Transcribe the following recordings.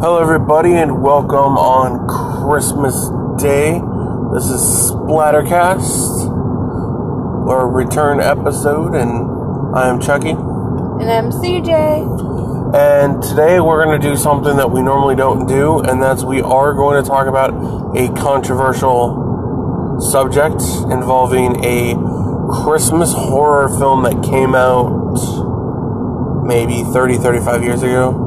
Hello everybody and welcome on Christmas Day. This is Splattercast, our return episode, and I am Chucky. And I'm CJ. And today we're going to do something that we normally don't do, and that's we are going to talk about a controversial subject involving a Christmas horror film that came out maybe 30, 35 years ago.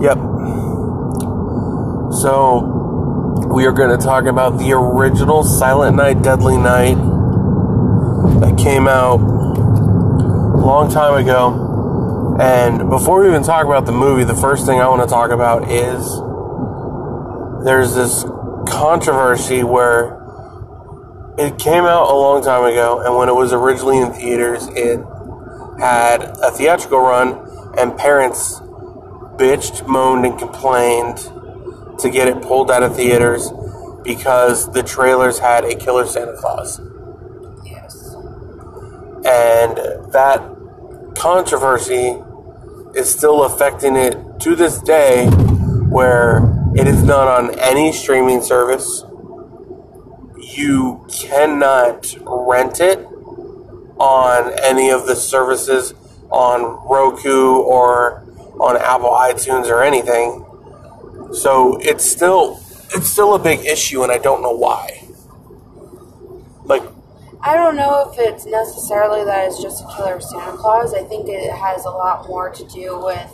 Yep. So, we are going to talk about the original Silent Night, Deadly Night that came out a long time ago. And before we even talk about the movie, the first thing I want to talk about is there's this controversy where it came out a long time ago, and when it was originally in theaters, it had a theatrical run, and parents bitched, moaned, and complained to get it pulled out of theaters because the trailers had a killer Santa Claus. Yes. And that controversy is still affecting it to this day, where it is not on any streaming service. You cannot rent it on any of the services on Roku or on Apple iTunes or anything, so it's still a big issue, and I don't know why. Like, I don't know if it's necessarily that it's just a killer Santa Claus. I think it has a lot more to do with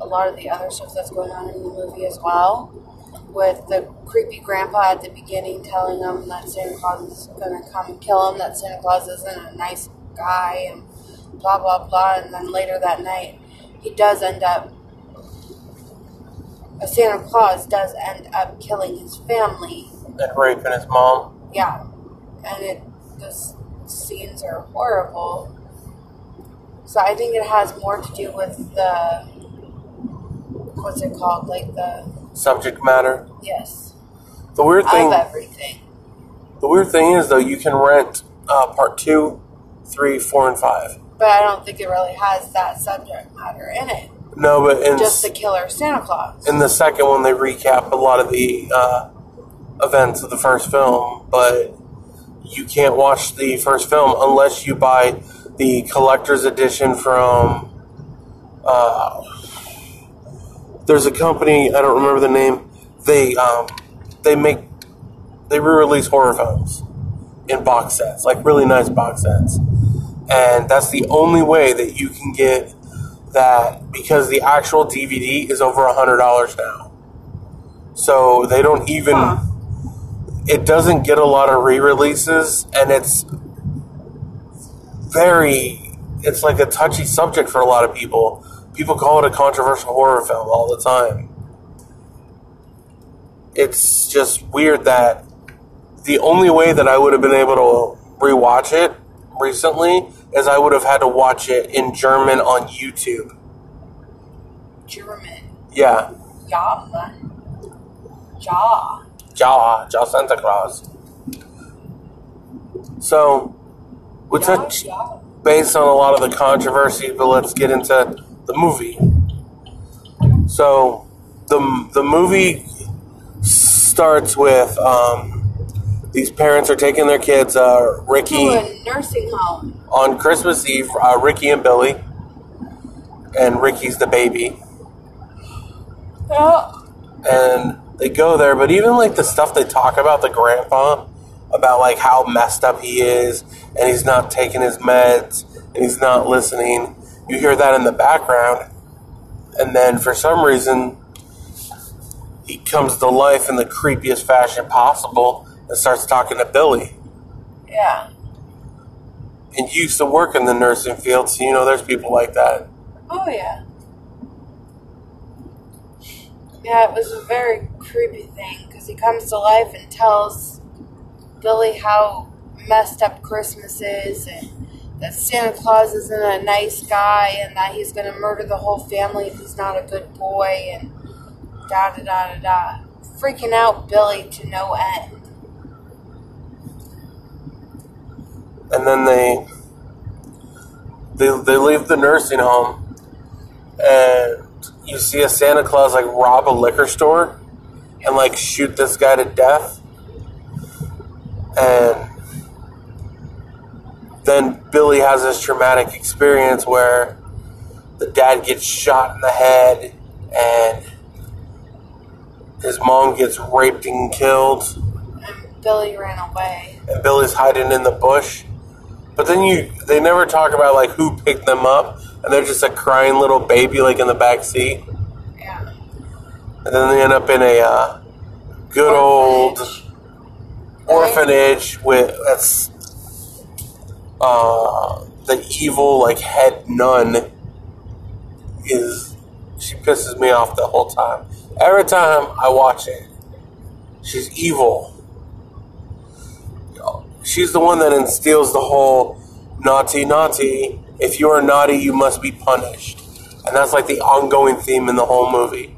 a lot of the other stuff that's going on in the movie as well, with the creepy grandpa at the beginning telling them that Santa Claus is going to come and kill him, that Santa Claus isn't a nice guy, and blah, blah, blah, and then later that night, Santa Claus does end up killing his family. And raping his mom. Yeah. And those scenes are horrible. So I think it has more to do with the, what's it called, like the subject matter? Yes. The weird thing. Of everything. The weird thing is, though, you can rent part 2, 3, 4, and 5. But I don't think it really has that subject matter in it. No, but in just the killer Santa Claus. In the second one, they recap a lot of the events of the first film, but you can't watch the first film unless you buy the collector's edition from. There's a company, I don't remember the name. They re-release horror films in box sets, like really nice box sets. And that's the only way that you can get that, because the actual DVD is over $100 now. So they don't even... Huh. It doesn't get a lot of re-releases, and it's very... It's like a touchy subject for a lot of people. People call it a controversial horror film all the time. It's just weird that the only way that I would have been able to rewatch it recently is I would have had to watch it in German on YouTube. German? Yeah. Ja, man. Ja. Ja. Ja Santa Claus. So, we touched based on a lot of the controversy, but let's get into the movie. So, the movie starts with, these parents are taking their kids, Ricky, to a nursing home. On Christmas Eve, Ricky and Billy, and Ricky's the baby. Oh. And they go there, but even like the stuff they talk about, the grandpa, about like how messed up he is, and he's not taking his meds, and he's not listening. You hear that in the background, and then for some reason, he comes to life in the creepiest fashion possible. And starts talking to Billy. Yeah. And you used to work in the nursing field, so you know there's people like that. Oh, yeah. Yeah, it was a very creepy thing, because he comes to life and tells Billy how messed up Christmas is, and that Santa Claus isn't a nice guy, and that he's going to murder the whole family if he's not a good boy, and da-da-da-da-da. Freaking out Billy to no end. And then they leave the nursing home, and you you see a Santa Claus like rob a liquor store and like shoot this guy to death. And then Billy has this traumatic experience where the dad gets shot in the head and his mom gets raped and killed. And Billy ran away. And Billy's hiding in the bush. But then they never talk about like who picked them up, and they're just a crying little baby like in the back seat. Yeah. And then they end up in a good orphanage. Orphanage with that's the evil like head nun is she pisses me off the whole time. Every time I watch it, she's evil. She's the one that instills the whole naughty, naughty. If you are naughty, you must be punished. And that's like the ongoing theme in the whole movie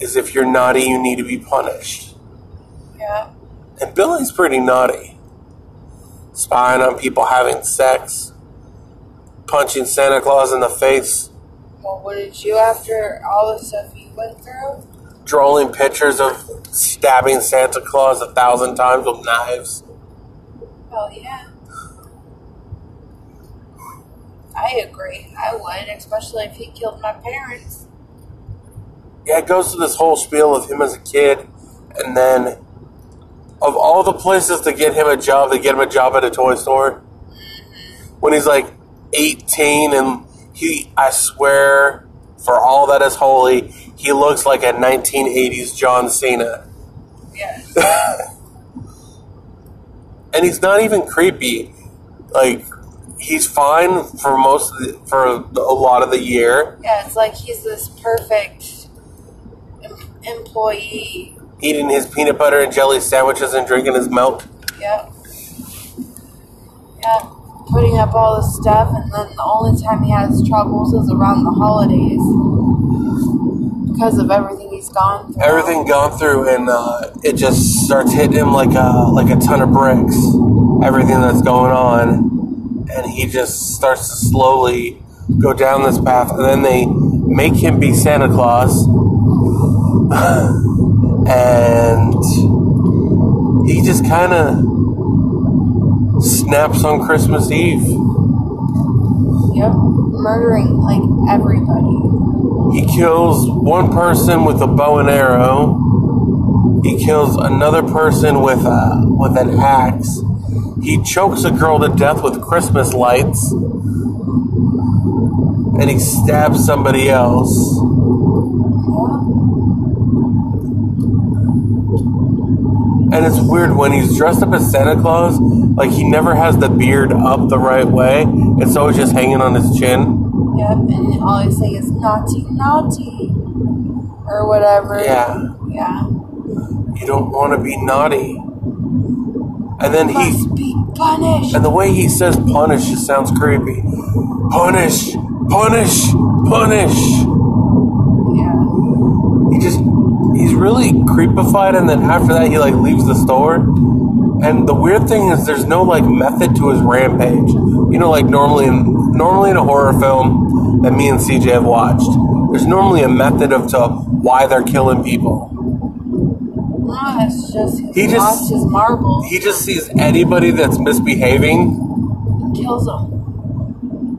is if you're naughty, you need to be punished. Yeah. And Billy's pretty naughty. Spying on people having sex. Punching Santa Claus in the face. Well, what did you after all the stuff you went through? Drawing pictures of stabbing Santa Claus 1,000 times with knives. Well, yeah. I agree. I would, especially if he killed my parents. Yeah, it goes to this whole spiel of him as a kid, and then of all the places to get him a job, they get him a job at a toy store. When he's like 18 and I swear, for all that is holy, he looks like a 1980s John Cena. Yes. And he's not even creepy. Like, he's fine for for a lot of the year. Yeah, it's like he's this perfect employee. Eating his peanut butter and jelly sandwiches and drinking his milk. Yeah. Yeah, putting up all this stuff, and then the only time he has troubles is around the holidays. Because of everything he's gone through. Everything gone through, and it just starts hitting him like a ton of bricks. Everything that's going on, and he just starts to slowly go down this path, and then they make him be Santa Claus, and he just kind of snaps on Christmas Eve. Yep, murdering like everybody. He kills one person with a bow and arrow. He kills another person with an axe. He chokes a girl to death with Christmas lights. And he stabs somebody else. And it's weird when he's dressed up as Santa Claus, like he never has the beard up the right way. It's always just hanging on his chin. Yep, and all I say is naughty, naughty, or whatever. Yeah. Yeah. You don't want to be naughty. And then must be punished. And the way he says punish just sounds creepy. Punish, punish, punish. Yeah. He's really creepified, and then after that he like leaves the store. And the weird thing is there's no like method to his rampage. You know, like normally in a horror film that me and CJ have watched, there's normally a method of to why they're killing people. No, it's just he lost his marbles. He just sees anybody that's misbehaving. He kills them.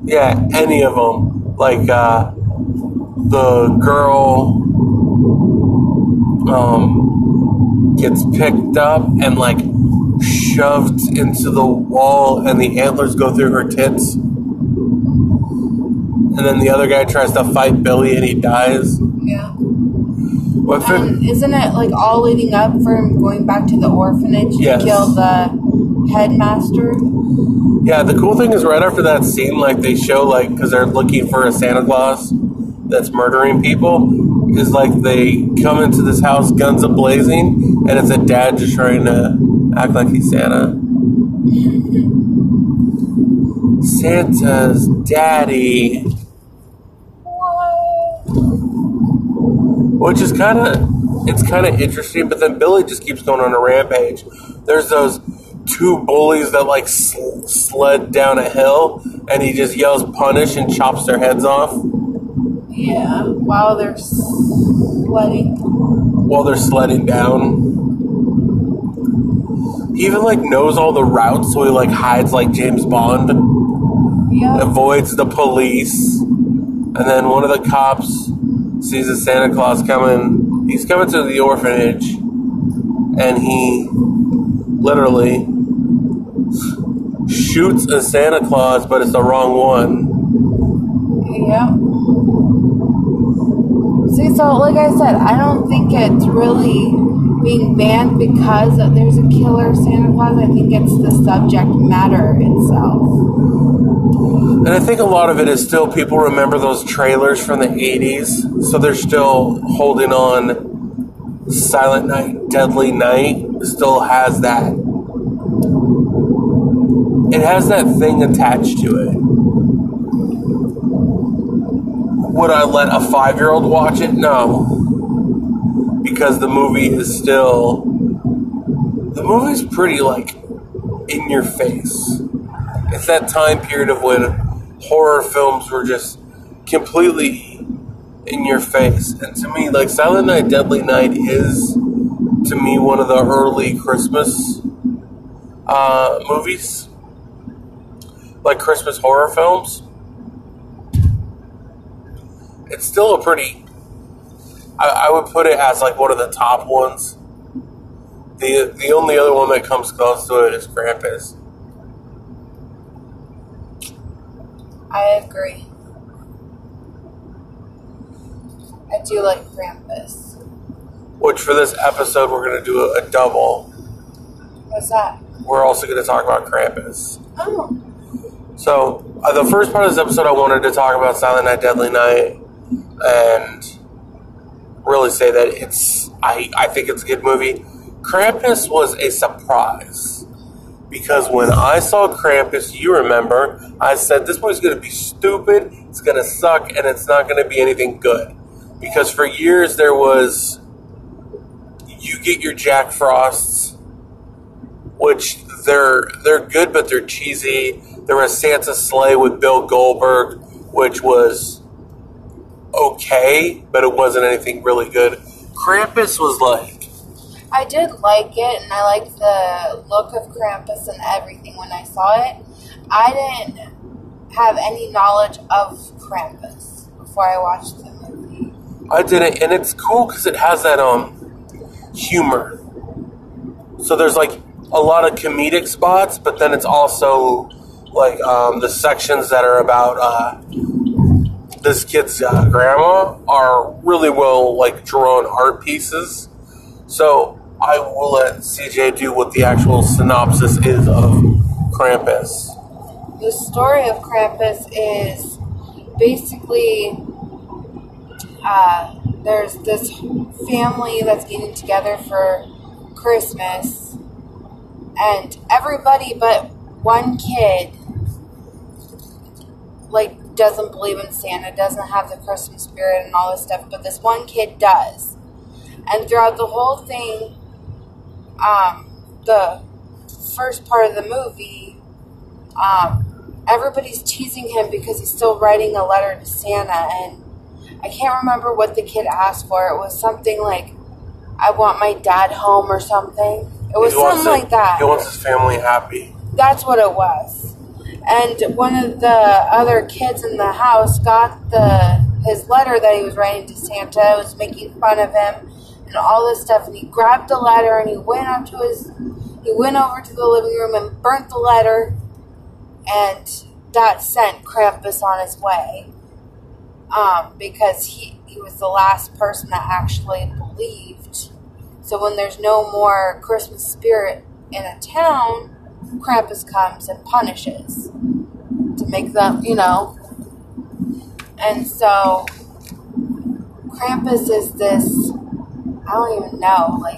Yeah, any of them. Like the girl gets picked up and like shoved into the wall, and the antlers go through her tits. And then the other guy tries to fight Billy, and he dies. Yeah. But isn't it like all leading up for him going back to the orphanage to kill the headmaster? Yeah. The cool thing is, right after that scene, like they show, like because they're looking for a Santa Claus that's murdering people, is like they come into this house, guns a-blazing, and it's a dad just trying to act like he's Santa. Santa's daddy. What? Which is kind of interesting, but then Billy just keeps going on a rampage. There's those two bullies that like sled down a hill, and he just yells punish and chops their heads off. Yeah. while they're sledding. While they're sledding down. He even, like, knows all the routes, so he, like, hides like James Bond. Yeah. Avoids the police. And then one of the cops sees a Santa Claus coming. He's coming to the orphanage. And he literally shoots a Santa Claus, but it's the wrong one. Yeah. See, so like I said, I don't think it's really being banned because there's a killer Santa Claus. I think it's the subject matter itself. And I think a lot of it is still people remember those trailers from the 80s, so they're still holding on. Silent Night, Deadly Night still has that. It has that thing attached to it. Would I let a 5-year-old watch it? No. Because the movie is still... The movie's pretty, like, in your face. It's that time period of when horror films were just completely... in your face. And to me, like, Silent Night, Deadly Night is, to me, one of the early Christmas movies. Like, Christmas horror films. It's still a pretty... I would put it as, like, one of the top ones. The only other one that comes close to it is Krampus. I agree. I do like Krampus. Which, for this episode, we're going to do a double. What's that? We're also going to talk about Krampus. Oh. So, the first part of this episode, I wanted to talk about Silent Night, Deadly Night, and really say that it's, I think it's a good movie. Krampus was a surprise. Because when I saw Krampus, you remember, I said, this movie's going to be stupid, it's going to suck, and it's not going to be anything good. Because for years there was, you get your Jack Frosts, which they're good, but they're cheesy. There was Santa Slay with Bill Goldberg, which was okay, but it wasn't anything really good. Krampus was like... I did like it, and I liked the look of Krampus and everything when I saw it. I didn't have any knowledge of Krampus before I watched the movie. I did it, and it's cool because it has that humor. So there's, like, a lot of comedic spots, but then it's also, like, the sections that are about this kid's grandma are really well, like, drawn art pieces. So I will let CJ do what the actual synopsis is of Krampus. The story of Krampus is basically... there's this family that's getting together for Christmas, and everybody but one kid, like, doesn't believe in Santa, doesn't have the Christmas spirit and all this stuff, but this one kid does. And throughout the whole thing, the first part of the movie, everybody's teasing him because he's still writing a letter to Santa, and I can't remember what the kid asked for. It was something like, I want my dad home or something. It was something like that. He wants his family happy. That's what it was. And one of the other kids in the house got his letter that he was writing to Santa. It was making fun of him and all this stuff. And he grabbed the letter and he went up to he went over to the living room and burnt the letter. And that sent Krampus on his way. Because he was the last person that actually believed. So when there's no more Christmas spirit in a town, Krampus comes and punishes to make them, you know. And so Krampus is this, I don't even know, like...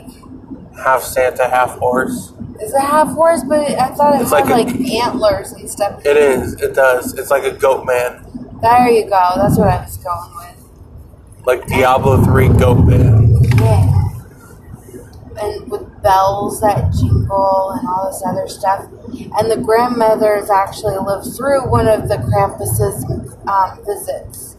half Santa, half horse. Is it half horse? But I thought it had like antlers and stuff. It is. It does. It's like a goat man. There you go. That's what I was going with. Like Diablo 3 Goat Man. Yeah. And with bells that jingle and all this other stuff. And the grandmother's actually lived through one of the Krampus's visits.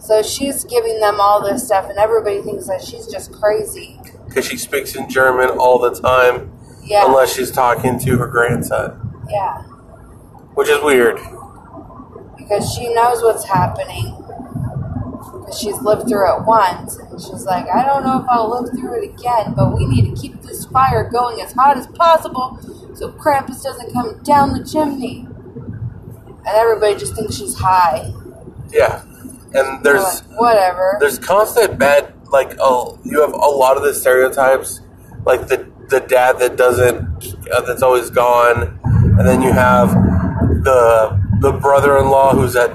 So she's giving them all this stuff, and everybody thinks that she's just crazy. Because she speaks in German all the time. Yeah. Unless she's talking to her grandson. Yeah. Which is weird. Because she knows what's happening. Because she's lived through it once. And she's like, I don't know if I'll live through it again, but we need to keep this fire going as hot as possible so Krampus doesn't come down the chimney. And everybody just thinks she's high. Yeah. And there's... like, whatever. There's constant bad... like, oh, you have a lot of the stereotypes. Like, the dad that doesn't... that's always gone. And then you have the brother-in-law who's a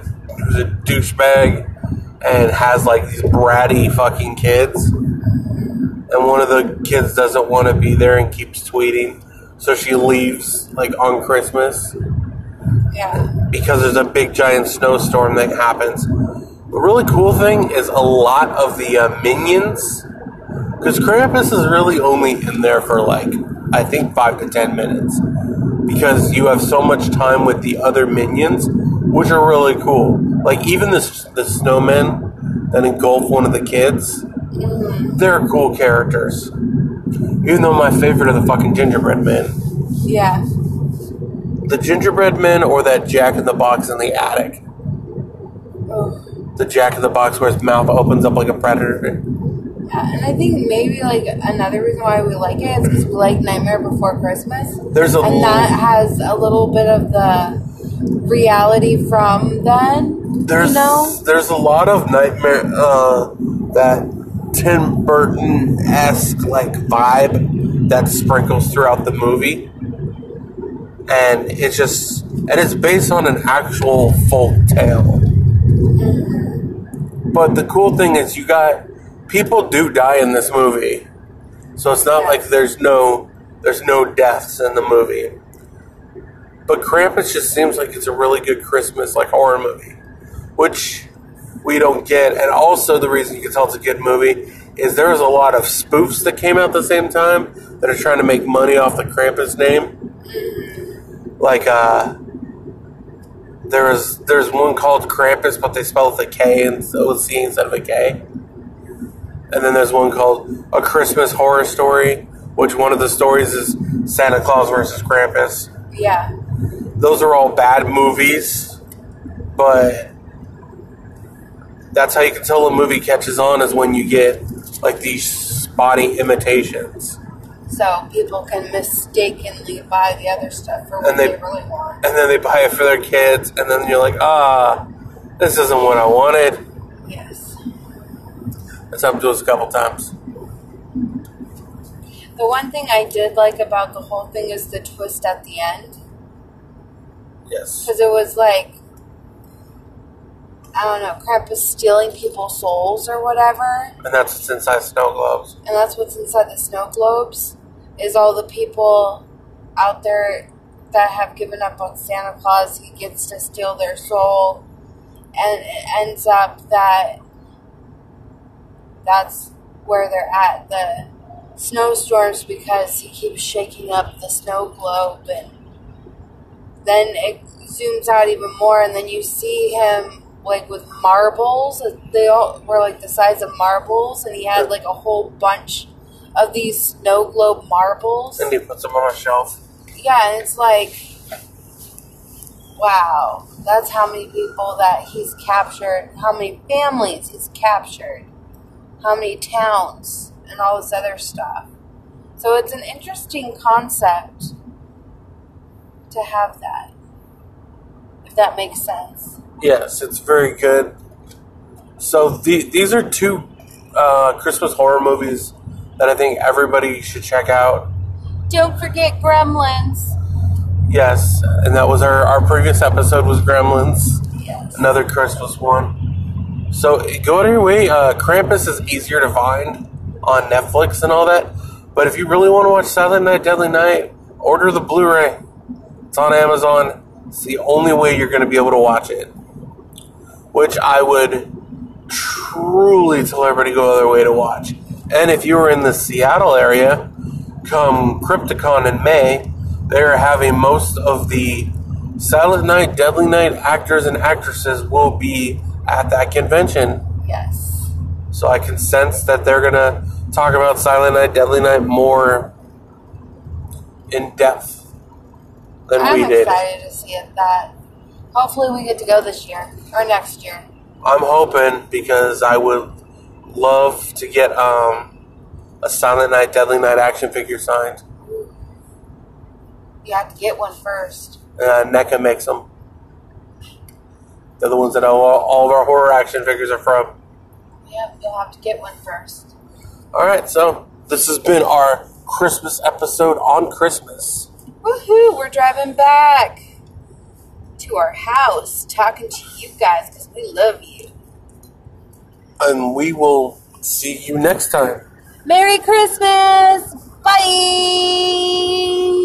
douchebag and has, like, these bratty fucking kids. And one of the kids doesn't want to be there and keeps tweeting. So she leaves, like, on Christmas. Yeah. Because there's a big, giant snowstorm that happens. The really cool thing is a lot of the minions, because Krampus is really only in there for, like, I think 5 to 10 minutes, because you have so much time with the other minions, which are really cool. Like, even the snowmen that engulf one of the kids, they're cool characters. Even though my favorite are the fucking gingerbread men. Yeah. The gingerbread men or that jack-in-the-box in the attic. Oh. The jack-in-the-box where his mouth opens up like a predator. Yeah, and I think maybe, like, another reason why we like it is because we like Nightmare Before Christmas. And that has a little bit of the reality from then, There's a lot of Nightmare, that Tim Burton-esque, like, vibe that sprinkles throughout the movie. And it's just... and it's based on an actual folk tale. But the cool thing is you got... people do die in this movie. So it's not like there's no deaths in the movie. But Krampus just seems like it's a really good Christmas, like, horror movie. Which we don't get. And also the reason you can tell it's a good movie is there's a lot of spoofs that came out at the same time that are trying to make money off the Krampus name. Like, There's one called Krampus, but they spell it with a K and O-C instead of a K. And then there's one called A Christmas Horror Story, which one of the stories is Santa Claus versus Krampus. Yeah. Those are all bad movies, but that's how you can tell a movie catches on, is when you get, like, these spotty imitations. So people can mistakenly buy the other stuff for what they really want. And then they buy it for their kids, and then you're like, this isn't what I wanted. Yes. That's happened to us a couple times. The one thing I did like about the whole thing is the twist at the end. Yes. Because it was like, I don't know, Krampus stealing people's souls or whatever. And that's what's inside snow globes. And that's what's inside the snow globes. Is all the people out there that have given up on Santa Claus, he gets to steal their soul, and it ends up that that's where they're at, the snowstorms, because he keeps shaking up the snow globe, and then it zooms out even more, and then you see him, like, with marbles. They all were, like, the size of marbles, and he had, like, a whole bunch of these snow globe marbles. And he puts them on a shelf. Yeah, and it's like, wow, that's how many people that he's captured, how many families he's captured, how many towns, and all this other stuff. So it's an interesting concept to have that, if that makes sense. Yes, it's very good. So these are two Christmas horror movies that I think everybody should check out. Don't forget Gremlins. Yes, and that was our previous episode was Gremlins. Yes. Another Christmas one. So go out of your way. Krampus is easier to find on Netflix and all that. But if you really want to watch Silent Night, Deadly Night, order the Blu-ray. It's on Amazon. It's the only way you're going to be able to watch it. Which I would truly tell everybody to go their way to watch. And if you were in the Seattle area, come Crypticon in May, they are having most of the Silent Night, Deadly Night actors and actresses will be at that convention. Yes. So I can sense that they're going to talk about Silent Night, Deadly Night more in depth than we did. I'm excited to see it. That hopefully we get to go this year or next year. I'm hoping, because I would love to get a Silent Night, Deadly Night action figure signed. You have to get one first. NECA makes them. They're the ones that all of our horror action figures are from. Yep, you'll have to get one first. Alright, so this has been our Christmas episode on Christmas. Woohoo, we're driving back to our house, talking to you guys, because we love you. And we will see you next time. Merry Christmas! Bye!